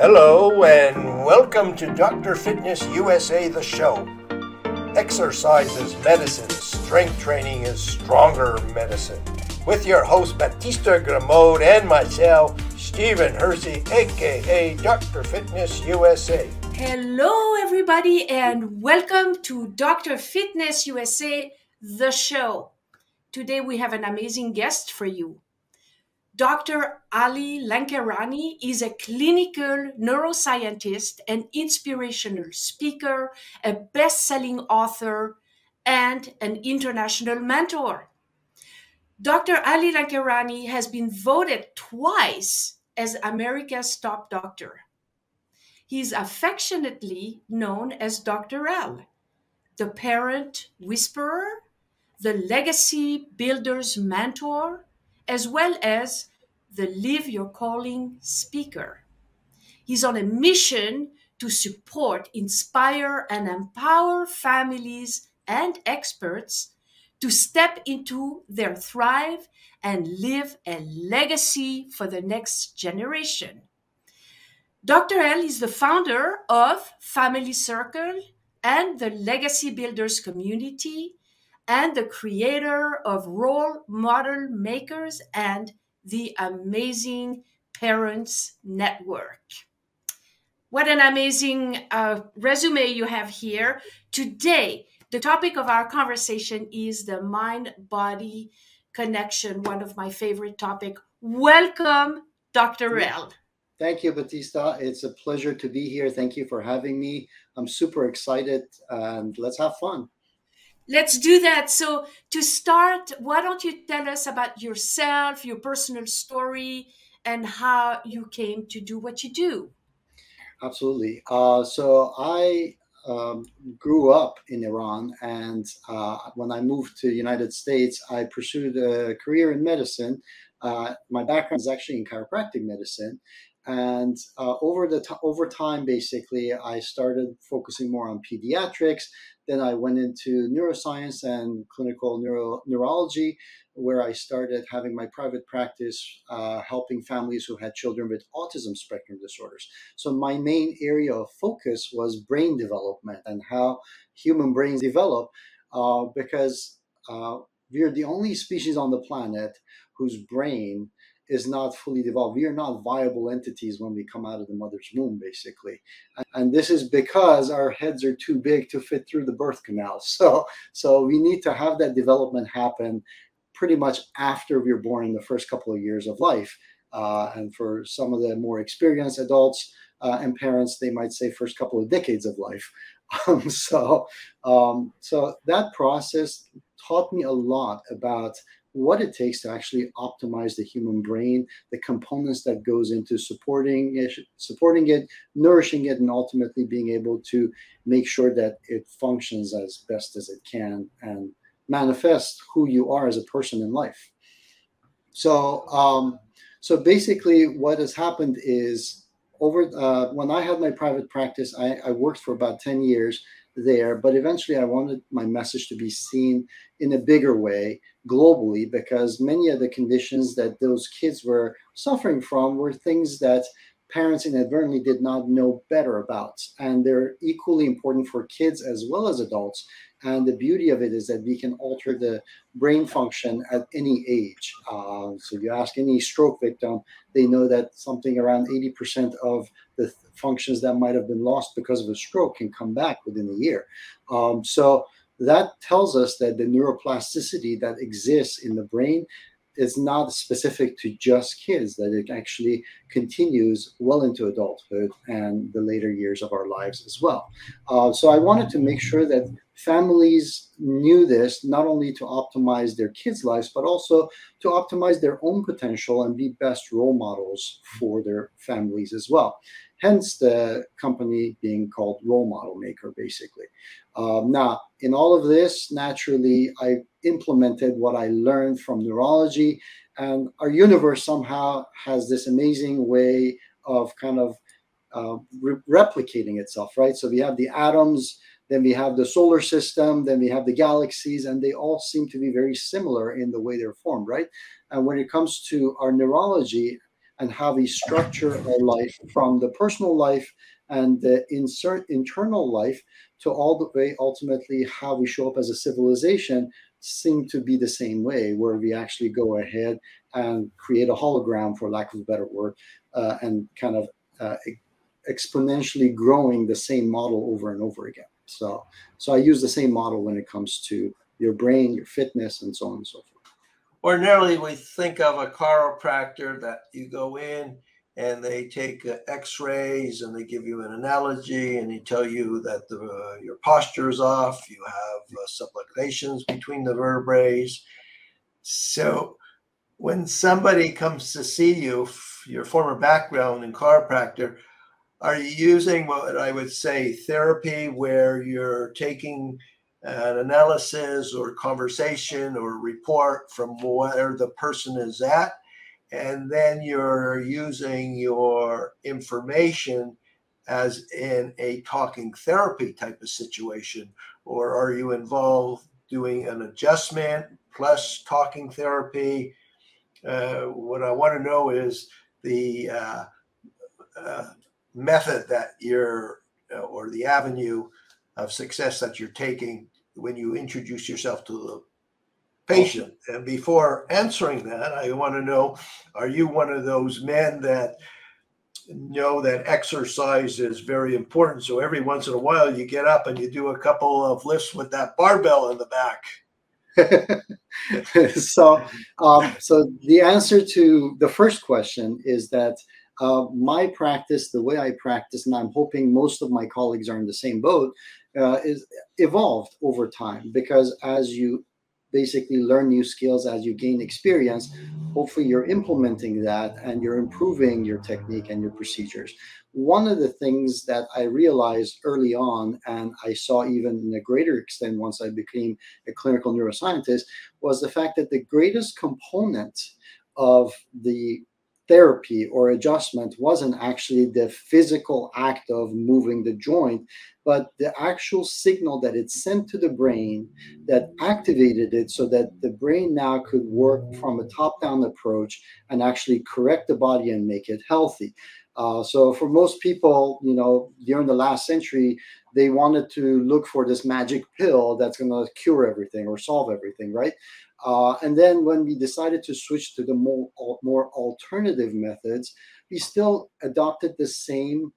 Hello and welcome to Dr. Fitness USA, the show. Exercise is medicine, strength training is stronger medicine. With your host, Baptiste Grimaud, and myself, Stephen Hersey, aka Dr. Fitness USA. Hello everybody and welcome to Dr. Fitness USA, the show. Today we have an amazing guest for you. Dr. Ali Lankerani is a clinical neuroscientist, an inspirational speaker, a best-selling author, and an international mentor. Dr. Ali Lankerani has been voted twice as America's top doctor. He is affectionately known as Dr. Al, the Parent Whisperer, the Legacy Builders mentor, as well as the Live Your Calling Speaker. He's on a mission to support, inspire, and empower families and experts to step into their thrive and live a legacy for the next generation. Dr. L is the founder of Family Circle and the Legacy Builders community, and the creator of Role Model Makers and the Amazing Parents Network. What an amazing resume you have here. Today, the topic of our conversation is the mind-body connection, one of my favorite topics. Welcome, Dr. L. Thank you, Batista. It's a pleasure to be here. Thank you for having me. I'm super excited, and let's have fun. Let's do that. So to start, why don't you tell us about yourself, your personal story, and how you came to do what you do? Absolutely. So I grew up in Iran, and when I moved to the United States, I pursued a career in medicine. My background is actually in chiropractic medicine. And over time, basically, I started focusing more on pediatrics. Then I went into neuroscience and clinical neurology, where I started having my private practice, helping families who had children with autism spectrum disorders. So my main area of focus was brain development and how human brains develop, because we are the only species on the planet whose brain is not fully developed. We are not viable entities when we come out of the mother's womb, basically. And this is because our heads are too big to fit through the birth canal. So we need to have that development happen pretty much after we're born in the first couple of years of life. And for some of the more experienced adults and parents, they might say first couple of decades of life. So that process taught me a lot about what it takes to actually optimize the human brain, the components that goes into supporting it, nourishing it, and ultimately being able to make sure that it functions as best as it can and manifest who you are as a person in life. So basically what has happened is when I had my private practice, I worked for about 10 years there, but eventually I wanted my message to be seen in a bigger way globally, because many of the conditions that those kids were suffering from were things that parents inadvertently did not know better about. And they're equally important for kids as well as adults. And the beauty of it is that we can alter the brain function at any age. So you ask any stroke victim, they know that something around 80% of the functions that might have been lost because of a stroke can come back within a year. So that tells us that the neuroplasticity that exists in the brain is not specific to just kids, that it actually continues well into adulthood and the later years of our lives as well. So I wanted to make sure that families knew this, not only to optimize their kids' lives, but also to optimize their own potential and be best role models for their families as well. Hence the company being called Role Model Maker, basically. Now, in all of this, naturally, I implemented what I learned from neurology, and our universe somehow has this amazing way of kind of replicating itself, right? So we have the atoms, then we have the solar system, then we have the galaxies, and they all seem to be very similar in the way they're formed, right? And when it comes to our neurology, and how we structure our life from the personal life and the internal life to all the way ultimately how we show up as a civilization seem to be the same way, where we actually go ahead and create a hologram, for lack of a better word, and kind of exponentially growing the same model over and over again. So I use the same model when it comes to your brain, your fitness, and so on and so forth. Ordinarily, we think of a chiropractor that you go in and they take x-rays and they give you an analogy and they tell you that your posture is off, you have subluxations between the vertebrae. So when somebody comes to see you, your former background in chiropractor, are you using what I would say therapy, where you're taking an analysis or conversation or report from where the person is at, and then you're using your information as in a talking therapy type of situation? Or are you involved doing an adjustment plus talking therapy? What I want to know is the method that you're, or the avenue of success that you're taking when you introduce yourself to the patient. And before answering that, I want to know, are you one of those men that know that exercise is very important, so every once in a while you get up and you do a couple of lifts with that barbell in the back? So the answer to the first question is that my practice, the way I practice, and I'm hoping most of my colleagues are in the same boat, is evolved over time, because as you basically learn new skills, as you gain experience, hopefully you're implementing that and you're improving your technique and your procedures. One of the things that I realized early on, and I saw even in a greater extent once I became a clinical neuroscientist, was the fact that the greatest component of the therapy or adjustment wasn't actually the physical act of moving the joint, but the actual signal that it sent to the brain that activated it, so that the brain now could work from a top-down approach and actually correct the body and make it healthy. So for most people, you know, during the last century, they wanted to look for this magic pill that's going to cure everything or solve everything, right? And then when we decided to switch to the more alternative methods, we still adopted the same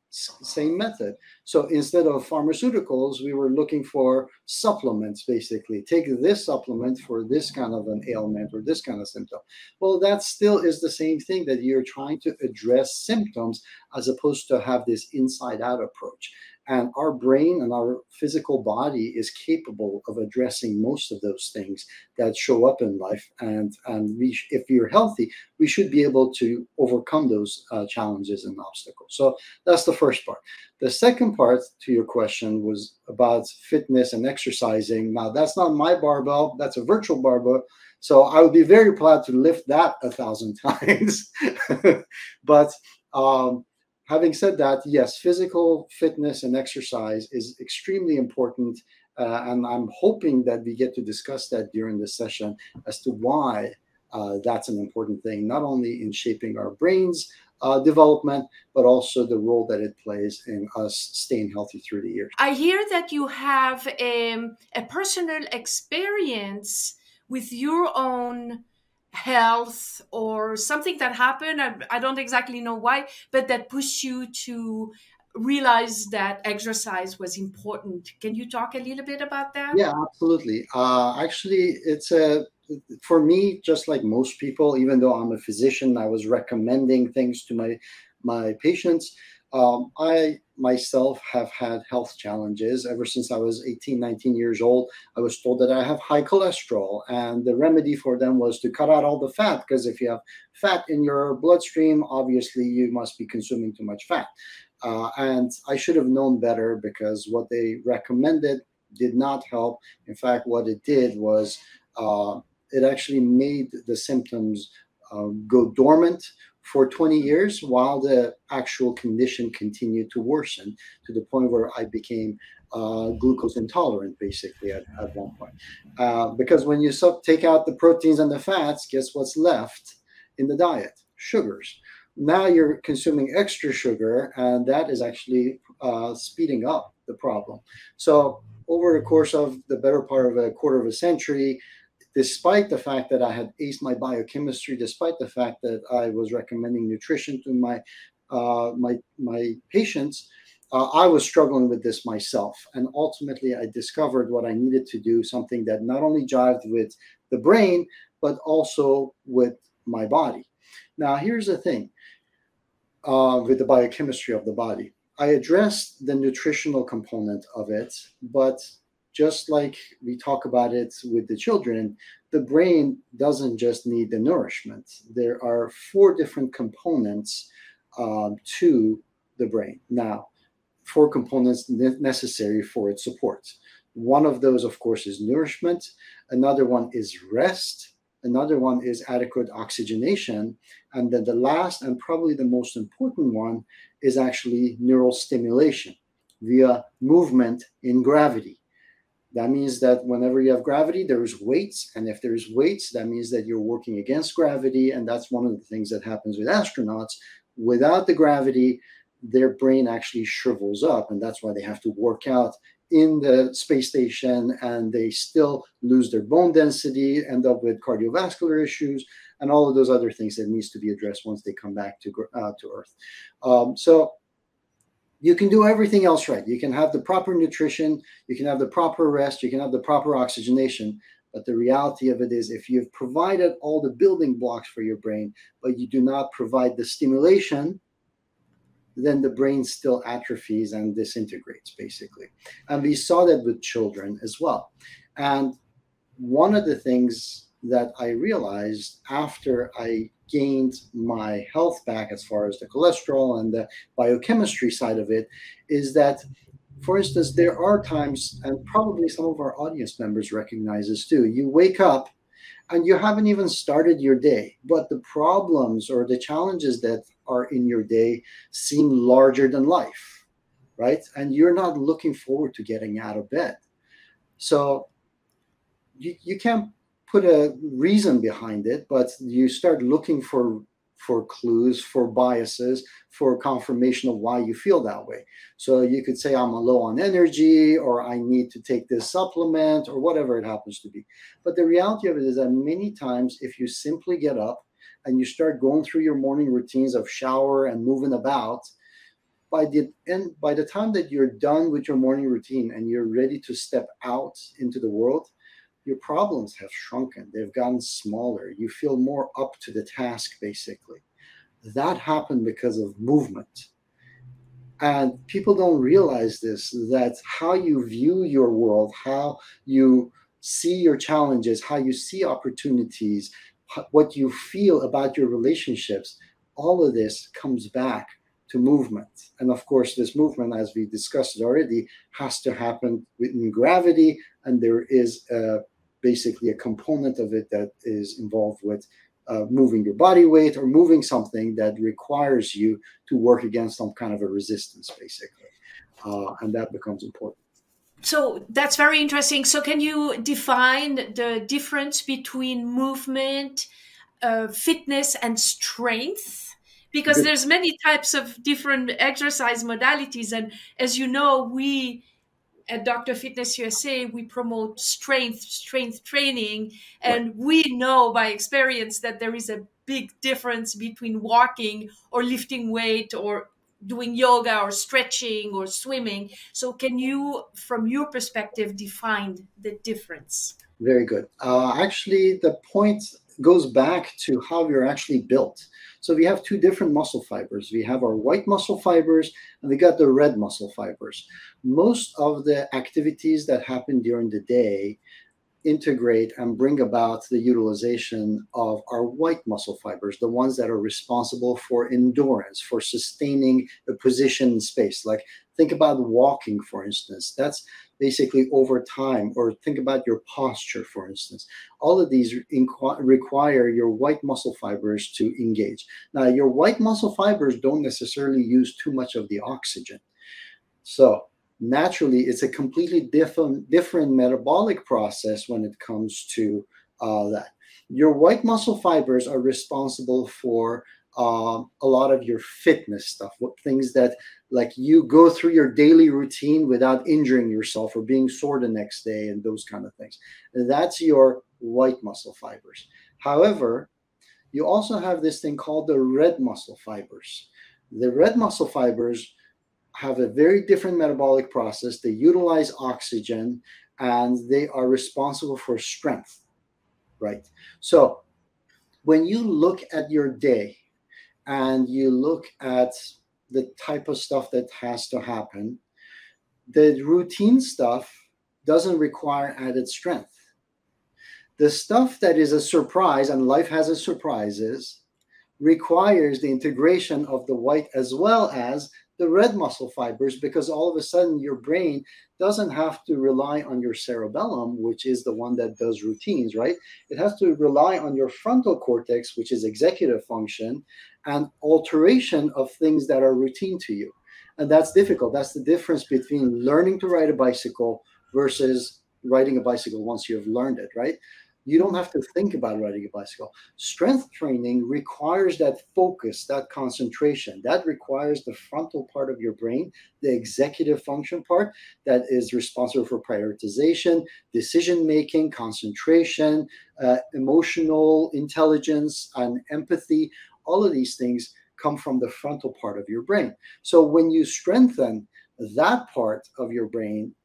method. So instead of pharmaceuticals, we were looking for supplements, basically. Take this supplement for this kind of an ailment or this kind of symptom. Well, that still is the same thing, that you're trying to address symptoms as opposed to have this inside-out approach. And our brain and our physical body is capable of addressing most of those things that show up in life. And if you're healthy, we should be able to overcome those challenges and obstacles. So that's the first part. The second part to your question was about fitness and exercising. Now, that's not my barbell. That's a virtual barbell. So I would be very proud to lift that 1,000 times. But having said that, yes, physical fitness and exercise is extremely important. And I'm hoping that we get to discuss that during this session as to why that's an important thing, not only in shaping our brains' development, but also the role that it plays in us staying healthy through the years. I hear that you have a personal experience with your own health or something that happened. I don't exactly know why, but that pushed you to realize that exercise was important. Can you talk a little bit about that? Yeah, absolutely. Actually, for me, just like most people, even though I'm a physician, I was recommending things to my patients. I myself have had health challenges ever since I was 18, 19 years old. I was told that I have high cholesterol, and the remedy for them was to cut out all the fat, because if you have fat in your bloodstream, obviously you must be consuming too much fat. And I should have known better, because what they recommended did not help. In fact, what it did was it actually made the symptoms go dormant for 20 years while the actual condition continued to worsen to the point where I became glucose intolerant, basically, at one point. Because when you take out the proteins and the fats, guess what's left in the diet? Sugars. now you're consuming extra sugar, and that is actually speeding up the problem. So over the course of the better part of a quarter of a century, despite the fact that I had aced my biochemistry, despite the fact that I was recommending nutrition to my my patients, I was struggling with this myself. And ultimately, I discovered what I needed to do, something that not only jived with the brain, but also with my body. Now, here's the thing with the biochemistry of the body. I addressed the nutritional component of it, but just like we talk about it with the children, the brain doesn't just need the nourishment. There are four different components to the brain. Now, four components necessary for its support. One of those, of course, is nourishment. Another one is rest. Another one is adequate oxygenation. And then the last and probably the most important one is actually neural stimulation via movement in gravity. That means that whenever you have gravity, there is weights. And if there is weights, that means that you're working against gravity. And that's one of the things that happens with astronauts. Without the gravity, their brain actually shrivels up. And that's why they have to work out in the space station, and they still lose their bone density, end up with cardiovascular issues, and all of those other things that needs to be addressed once they come back to Earth. So you can do everything else right. You can have the proper nutrition, you can have the proper rest, you can have the proper oxygenation, but the reality of it is if you've provided all the building blocks for your brain, but you do not provide the stimulation, then the brain still atrophies and disintegrates, basically. And we saw that with children as well. And one of the things that I realized after I gained my health back as far as the cholesterol and the biochemistry side of it is that, for instance, there are times, and probably some of our audience members recognize this too, you wake up and you haven't even started your day, but the problems or the challenges that are in your day seem larger than life, right? And you're not looking forward to getting out of bed. So you can't put a reason behind it, but you start looking for clues, for biases, for confirmation of why you feel that way. So you could say, I'm low on energy, or I need to take this supplement, or whatever it happens to be. But the reality of it is that many times, if you simply get up and you start going through your morning routines of shower and moving about, by the time that you're done with your morning routine and you're ready to step out into the world, your problems have shrunken. They've gotten smaller. You feel more up to the task, basically. That happened because of movement. And people don't realize this, that how you view your world, how you see your challenges, how you see opportunities, what you feel about your relationships, all of this comes back to movement. And of course, this movement, as we discussed already, has to happen within gravity. And there is basically a component of it that is involved with moving your body weight or moving something that requires you to work against some kind of a resistance, basically. And that becomes important. So that's very interesting. So can you define the difference between movement, fitness, and strength? Because there's many types of different exercise modalities. And as you know, we at Dr. Fitness USA, we promote strength training. And we know by experience that there is a big difference between walking or lifting weight or doing yoga or stretching or swimming. So can you, from your perspective, define the difference? Very good. Actually, the point goes back to how we're actually built. So we have two different muscle fibers. We have our white muscle fibers and we got the red muscle fibers. Most of the activities that happen during the day integrate and bring about the utilization of our white muscle fibers, the ones that are responsible for endurance, for sustaining a position in space. Like think about walking, for instance. That's basically over time, or think about your posture, for instance. All of these require your white muscle fibers to engage. Now, your white muscle fibers don't necessarily use too much of the oxygen. So naturally, it's a completely different metabolic process when it comes to that. Your white muscle fibers are responsible for a lot of your fitness stuff, what things that like you go through your daily routine without injuring yourself or being sore the next day and those kind of things. That's your white muscle fibers. However, you also have this thing called the red muscle fibers. The red muscle fibers have a very different metabolic process. They utilize oxygen and they are responsible for strength, right? So when you look at your day and you look at the type of stuff that has to happen, the routine stuff doesn't require added strength. The stuff that is a surprise, and life has its surprises, requires the integration of the white as well as the red muscle fibers, because all of a sudden your brain doesn't have to rely on your cerebellum, which is the one that does routines, right? It has to rely on your frontal cortex, which is executive function, and alteration of things that are routine to you. And that's difficult. That's the difference between learning to ride a bicycle versus riding a bicycle once you've learned it, right? You don't have to think about riding a bicycle. Strength training requires that focus, that concentration. That requires the frontal part of your brain, the executive function part that is responsible for prioritization, decision-making, concentration, emotional intelligence, and empathy. All of these things come from the frontal part of your brain. So when you strengthen that part of your brain,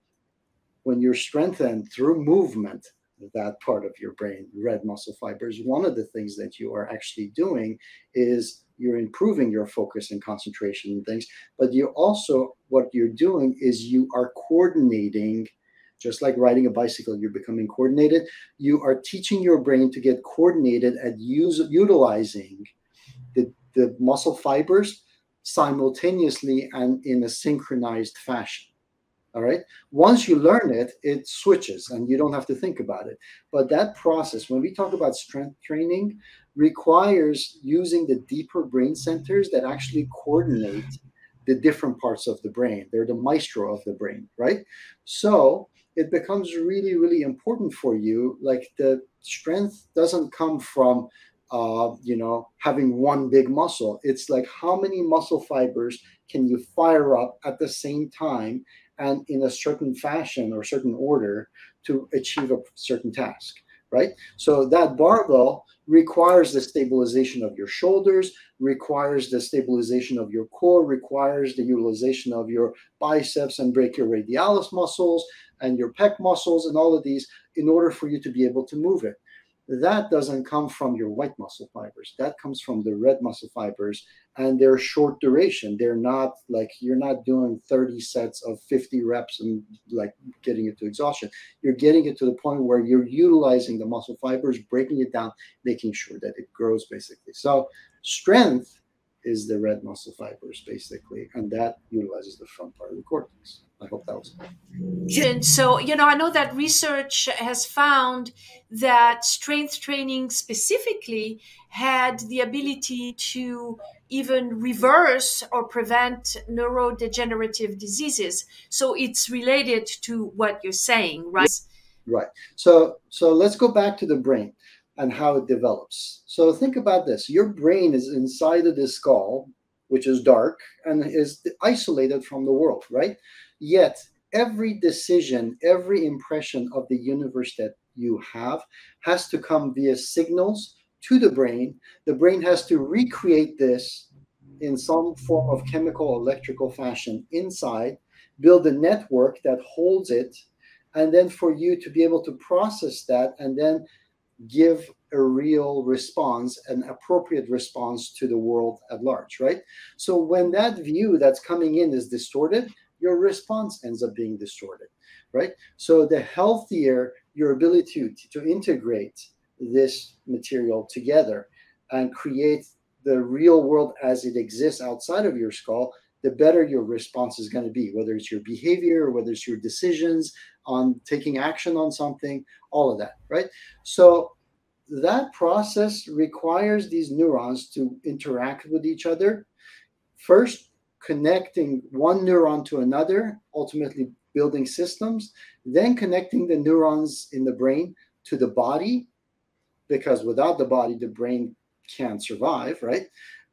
when you're strengthened through movement, that part of your brain, red muscle fibers, one of the things that you are actually doing is you're improving your focus and concentration and things, but you also, what you're doing is you are coordinating, just like riding a bicycle, you're becoming coordinated. You are teaching your brain to get coordinated at utilizing the muscle fibers simultaneously and in a synchronized fashion. All right. Once you learn it, it switches and you don't have to think about it. But that process, when we talk about strength training, requires using the deeper brain centers that actually coordinate the different parts of the brain. They're the maestro of the brain, right? So it becomes really, really important for you. Like the strength doesn't come from, having one big muscle. It's like how many muscle fibers can you fire up at the same time and in a certain fashion or certain order to achieve a certain task, right? So that barbell requires the stabilization of your shoulders, requires the stabilization of your core, requires the utilization of your biceps and brachioradialis muscles and your pec muscles and all of these in order for you to be able to move it. That doesn't come from your white muscle fibers. That comes from the red muscle fibers, and they're short duration. They're not like, you're not doing 30 sets of 50 reps and like getting it to exhaustion. You're getting it to the point where you're utilizing the muscle fibers, breaking it down, making sure that it grows basically. So strength is the red muscle fibers basically, and that utilizes the front part of the cortex. I hope that was it. So, I know that research has found that strength training specifically had the ability to even reverse or prevent neurodegenerative diseases. So it's related to what you're saying, right? Right. So let's go back to the brain and how it develops. So think about this. Your brain is inside of the skull, which is dark and is isolated from the world, right? Yet every decision, every impression of the universe that you have has to come via signals to the brain. The brain has to recreate this in some form of chemical, electrical fashion inside, build a network that holds it, and then for you to be able to process that and then give a real response, an appropriate response to the world at large, right? So when that view that's coming in is distorted, your response ends up being distorted, right? So the healthier your ability to integrate this material together and create the real world as it exists outside of your skull, the better your response is going to be, whether it's your behavior, whether it's your decisions on taking action on something, all of that, right? So that process requires these neurons to interact with each other. First, connecting one neuron to another, ultimately building systems, then connecting the neurons in the brain to the body, because without the body, the brain can't survive, right?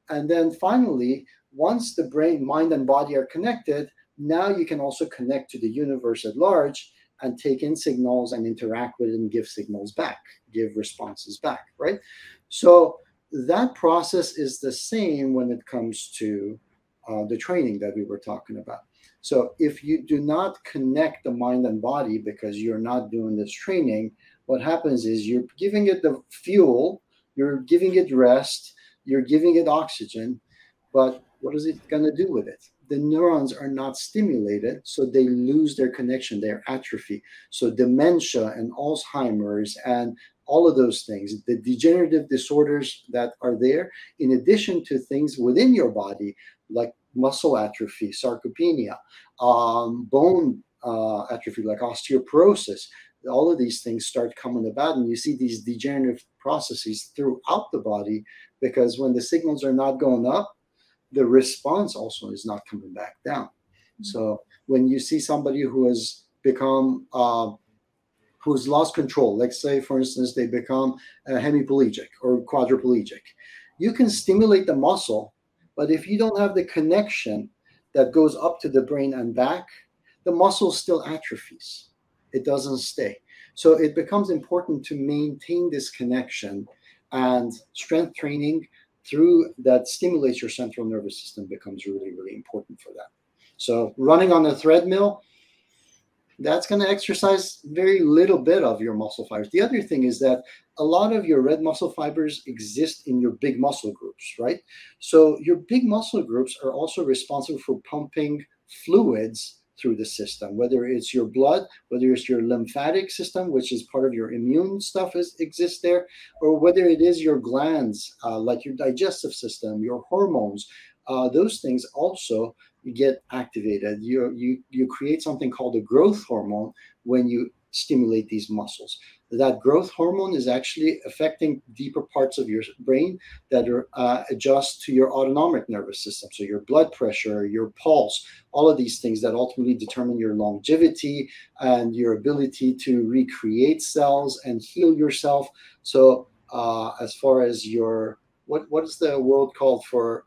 And then finally, once the brain, mind, and body are connected, now you can also connect to the universe at large and take in signals and interact with it and give signals back, give responses back, right? So that process is the same when it comes to the training that we were talking about. So if you do not connect the mind and body because you're not doing this training, what happens is you're giving it the fuel, you're giving it rest, you're giving it oxygen, but what is it going to do with it? The neurons are not stimulated, so they lose their connection, their atrophy. So dementia and Alzheimer's and all of those things, the degenerative disorders that are there, in addition to things within your body, like muscle atrophy, sarcopenia, bone atrophy, like osteoporosis, all of these things start coming about, and you see these degenerative processes throughout the body, because when the signals are not going up, the response also is not coming back down. Mm-hmm. So when you see somebody who has become, who's lost control, let's say, for instance, they become hemiplegic or quadriplegic, you can stimulate the muscle, but if you don't have the connection that goes up to the brain and back, the muscle still atrophies. It doesn't stay. So it becomes important to maintain this connection, and strength training through that stimulates your central nervous system becomes really, really important for that. So running on a treadmill, that's going to exercise very little bit of your muscle fibers. The other thing is that a lot of your red muscle fibers exist in your big muscle groups, right? So your big muscle groups are also responsible for pumping fluids through the system, whether it's your blood, whether it's your lymphatic system, which is part of your immune stuff exists there, or whether it is your glands, like your digestive system, your hormones, those things also get activated. You create something called a growth hormone when you stimulate these muscles. That growth hormone is actually affecting deeper parts of your brain that are adjust to your autonomic nervous system. So your blood pressure, your pulse, all of these things that ultimately determine your longevity and your ability to recreate cells and heal yourself. So as far as your, what is the world called for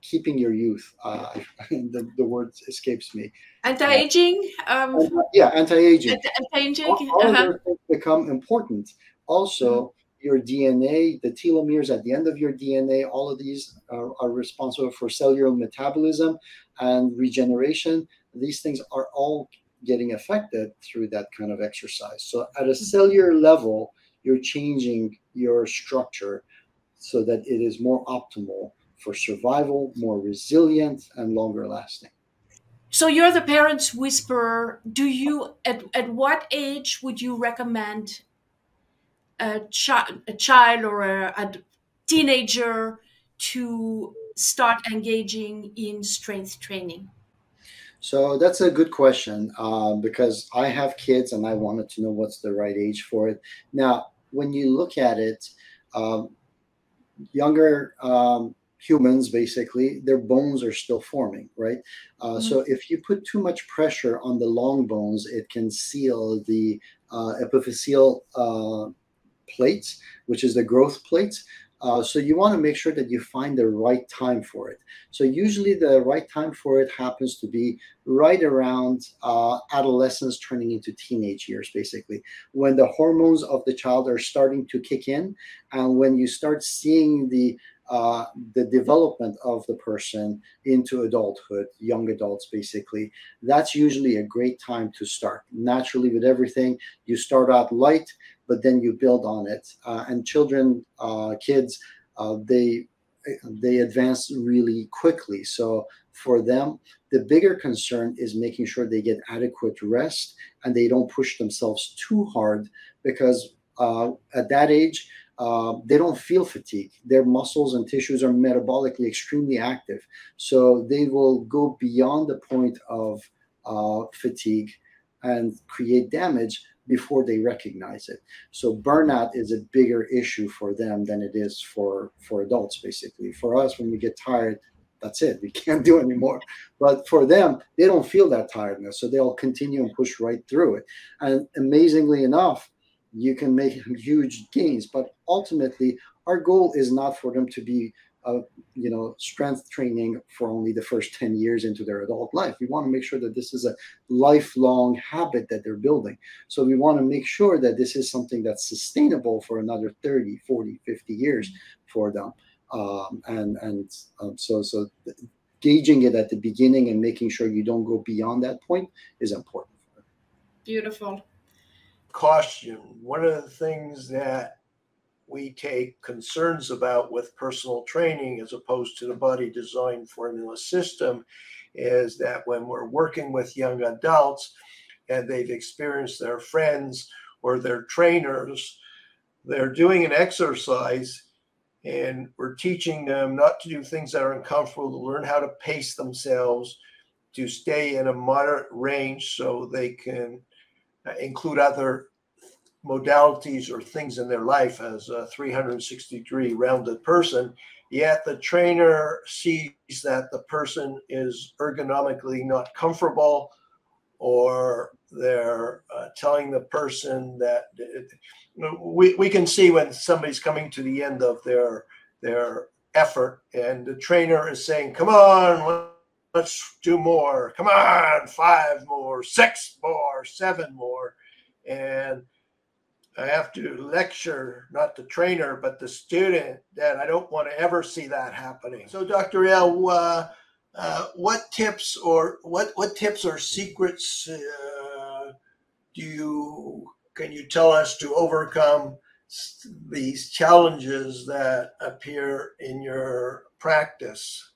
keeping your youth? The word escapes me. Anti-aging? Anti-aging. All of those things become important. Also, your DNA, the telomeres at the end of your DNA, all of these are responsible for cellular metabolism and regeneration. These things are all getting affected through that kind of exercise. So at a cellular level, you're changing your structure so that it is more optimal for survival, more resilient, and longer lasting. So you're the Parent Whisperer. Do you, at what age would you recommend a child or a teenager to start engaging in strength training? So that's a good question, because I have kids and I wanted to know what's the right age for it. Now, when you look at it, younger humans, basically, their bones are still forming, right? So if you put too much pressure on the long bones, it can seal the epiphyseal plates, which is the growth plates. So you want to make sure that you find the right time for it. So usually the right time for it happens to be right around adolescence turning into teenage years, basically, when the hormones of the child are starting to kick in, and when you start seeing the development of the person into adulthood, young adults, basically. That's usually a great time to start. Naturally, with everything, you start out light, but then you build on it. And children, kids, they advance really quickly. So for them, the bigger concern is making sure they get adequate rest and they don't push themselves too hard, because at that age, they don't feel fatigue. Their muscles and tissues are metabolically extremely active. So they will go beyond the point of fatigue and create damage before they recognize it. So burnout is a bigger issue for them than it is for adults, basically. For us, when we get tired, that's it. We can't do anymore. But for them, they don't feel that tiredness. So they'll continue and push right through it. And amazingly enough, you can make huge gains, but ultimately our goal is not for them to be strength training for only the first 10 years into their adult life. We want to make sure that this is a lifelong habit that they're building. So we want to make sure that this is something that's sustainable for another 30, 40, 50 years for them. So gauging it at the beginning and making sure you don't go beyond that point is important. Beautiful. Caution. One of the things that we take concerns about with personal training as opposed to the body design formula system is that when we're working with young adults and they've experienced their friends or their trainers, they're doing an exercise and we're teaching them not to do things that are uncomfortable, to learn how to pace themselves, to stay in a moderate range so they can include other modalities or things in their life as a 360-degree rounded person, yet the trainer sees that the person is ergonomically not comfortable, or they're telling the person that we can see when somebody's coming to the end of their effort and the trainer is saying, come on, let's do more. Come on, 5 more, 6 more, 7 more. And I have to lecture, not the trainer, but the student, that I don't want to ever see that happening. So, Dr. L, what tips or secrets can you tell us to overcome these challenges that appear in your practice?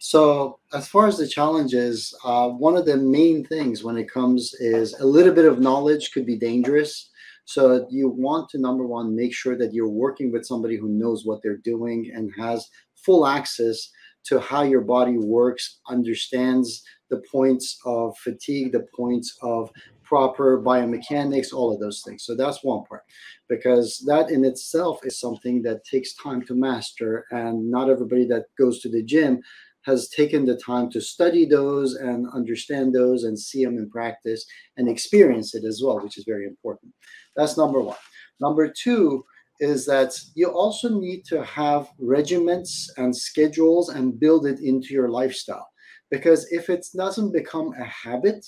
So as far as the challenges, one of the main things when it comes is a little bit of knowledge could be dangerous. So you want to, number one, make sure that you're working with somebody who knows what they're doing and has full access to how your body works, understands the points of fatigue, the points of proper biomechanics, all of those things. So that's one part, because that in itself is something that takes time to master, and not everybody that goes to the gym has taken the time to study those and understand those and see them in practice and experience it as well, which is very important. That's number one. Number two is that you also need to have regiments and schedules and build it into your lifestyle, because if it doesn't become a habit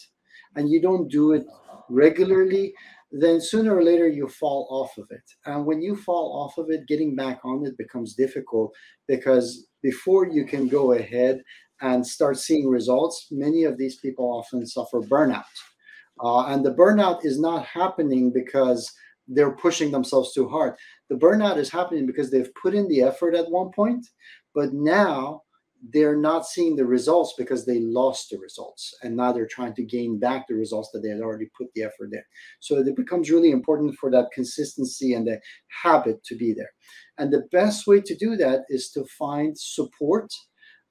and you don't do it regularly, then sooner or later you fall off of it. And when you fall off of it, getting back on it becomes difficult, because before you can go ahead and start seeing results, many of these people often suffer burnout. And the burnout is not happening because they're pushing themselves too hard. The burnout is happening because they've put in the effort at one point, but now they're not seeing the results because they lost the results, and now they're trying to gain back the results that they had already put the effort in. So it becomes really important for that consistency and the habit to be there. And the best way to do that is to find support.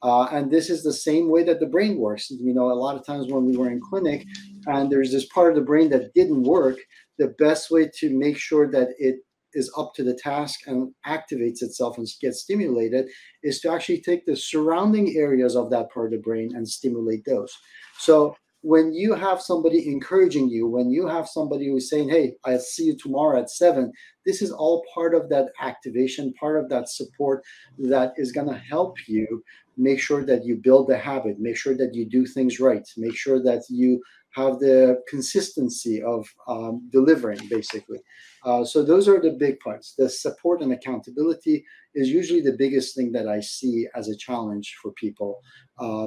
And this is the same way that the brain works. You know, a lot of times when we were in clinic and there's this part of the brain that didn't work, the best way to make sure that it is up to the task and activates itself and gets stimulated is to actually take the surrounding areas of that part of the brain and stimulate those. So when you have somebody encouraging you, when you have somebody who's saying, hey, I'll see you tomorrow at 7, this is all part of that activation, part of that support that is going to help you make sure that you build the habit, make sure that you do things right, make sure that you have the consistency of delivering, basically. So those are the big parts. The support and accountability is usually the biggest thing that I see as a challenge for people,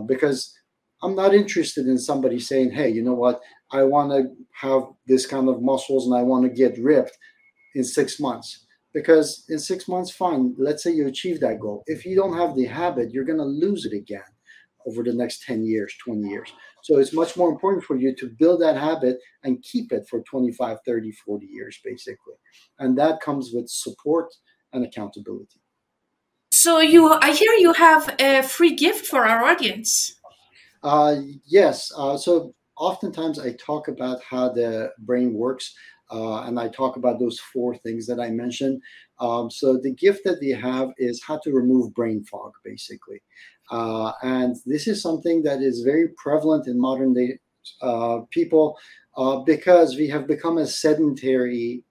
because I'm not interested in somebody saying, hey, you know what, I want to have this kind of muscles and I want to get ripped in 6 months. Because in 6 months, fine, let's say you achieve that goal. If you don't have the habit, you're going to lose it again over the next 10 years, 20 years. So it's much more important for you to build that habit and keep it for 25, 30, 40 years, basically. And that comes with support and accountability. So I hear you have a free gift for our audience. Yes. So oftentimes I talk about how the brain works, and I talk about those 4 things that I mentioned. So the gift that we have is how to remove brain fog, basically. And this is something that is very prevalent in modern day people because we have become a sedentary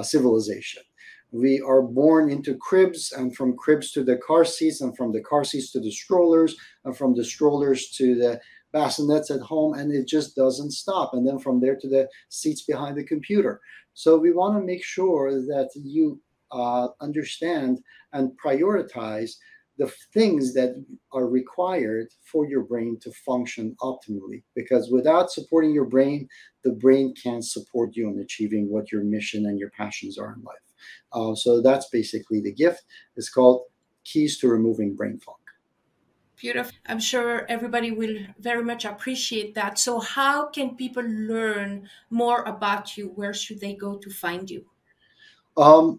civilization. We are born into cribs, and from cribs to the car seats, and from the car seats to the strollers, and from the strollers to the bassinets at home, and it just doesn't stop. And then from there to the seats behind the computer. So we want to make sure that you understand and prioritize the things that are required for your brain to function optimally, because without supporting your brain, the brain can't support you in achieving what your mission and your passions are in life. So that's basically the gift. It's called Keys to Removing Brain Fog. Beautiful. I'm sure everybody will very much appreciate that. So how can people learn more about you? Where should they go to find you?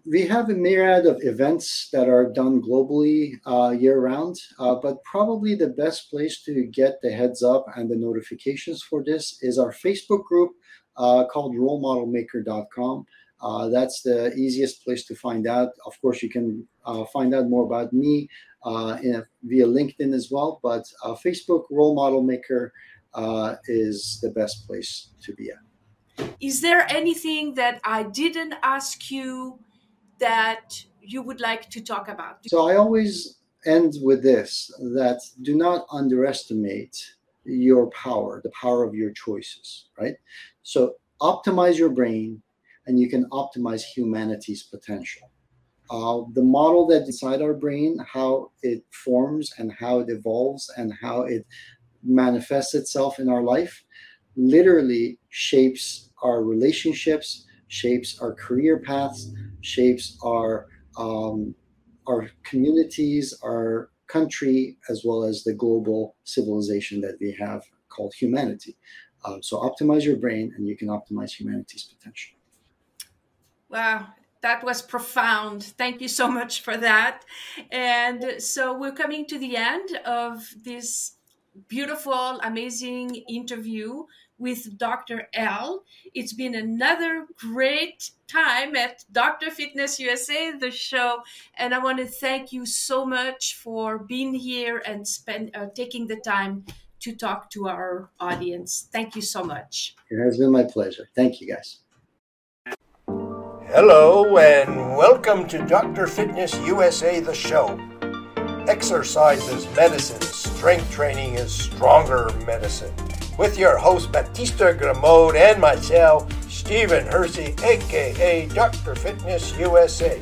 We have a myriad of events that are done globally year-round, but probably the best place to get the heads up and the notifications for this is our Facebook group called RoleModelMaker.com. That's the easiest place to find out. Of course, you can find out more about me via LinkedIn as well, but Facebook Role Model Maker is the best place to be at. Is there anything that I didn't ask you that you would like to talk about? So I always end with this, that do not underestimate your power, the power of your choices, right? So optimize your brain, and you can optimize humanity's potential. The model that's inside our brain, how it forms and how it evolves and how it manifests itself in our life, literally shapes our relationships, shapes our career paths, shapes our communities, our country, as well as the global civilization that we have called humanity. So optimize your brain, and you can optimize humanity's potential. Wow, that was profound. Thank you so much for that. And so we're coming to the end of this beautiful, amazing interview with Dr. L. It's been another great time at Dr. Fitness USA, the show. And I want to thank you so much for being here and taking the time to talk to our audience. Thank you so much. It has been my pleasure. Thank you, guys. Hello and welcome to Dr. Fitness USA, the show. Exercise is medicine, strength training is stronger medicine. With your host, Baptiste Grimaud, and myself, Stephen Hersey, aka Dr. Fitness USA.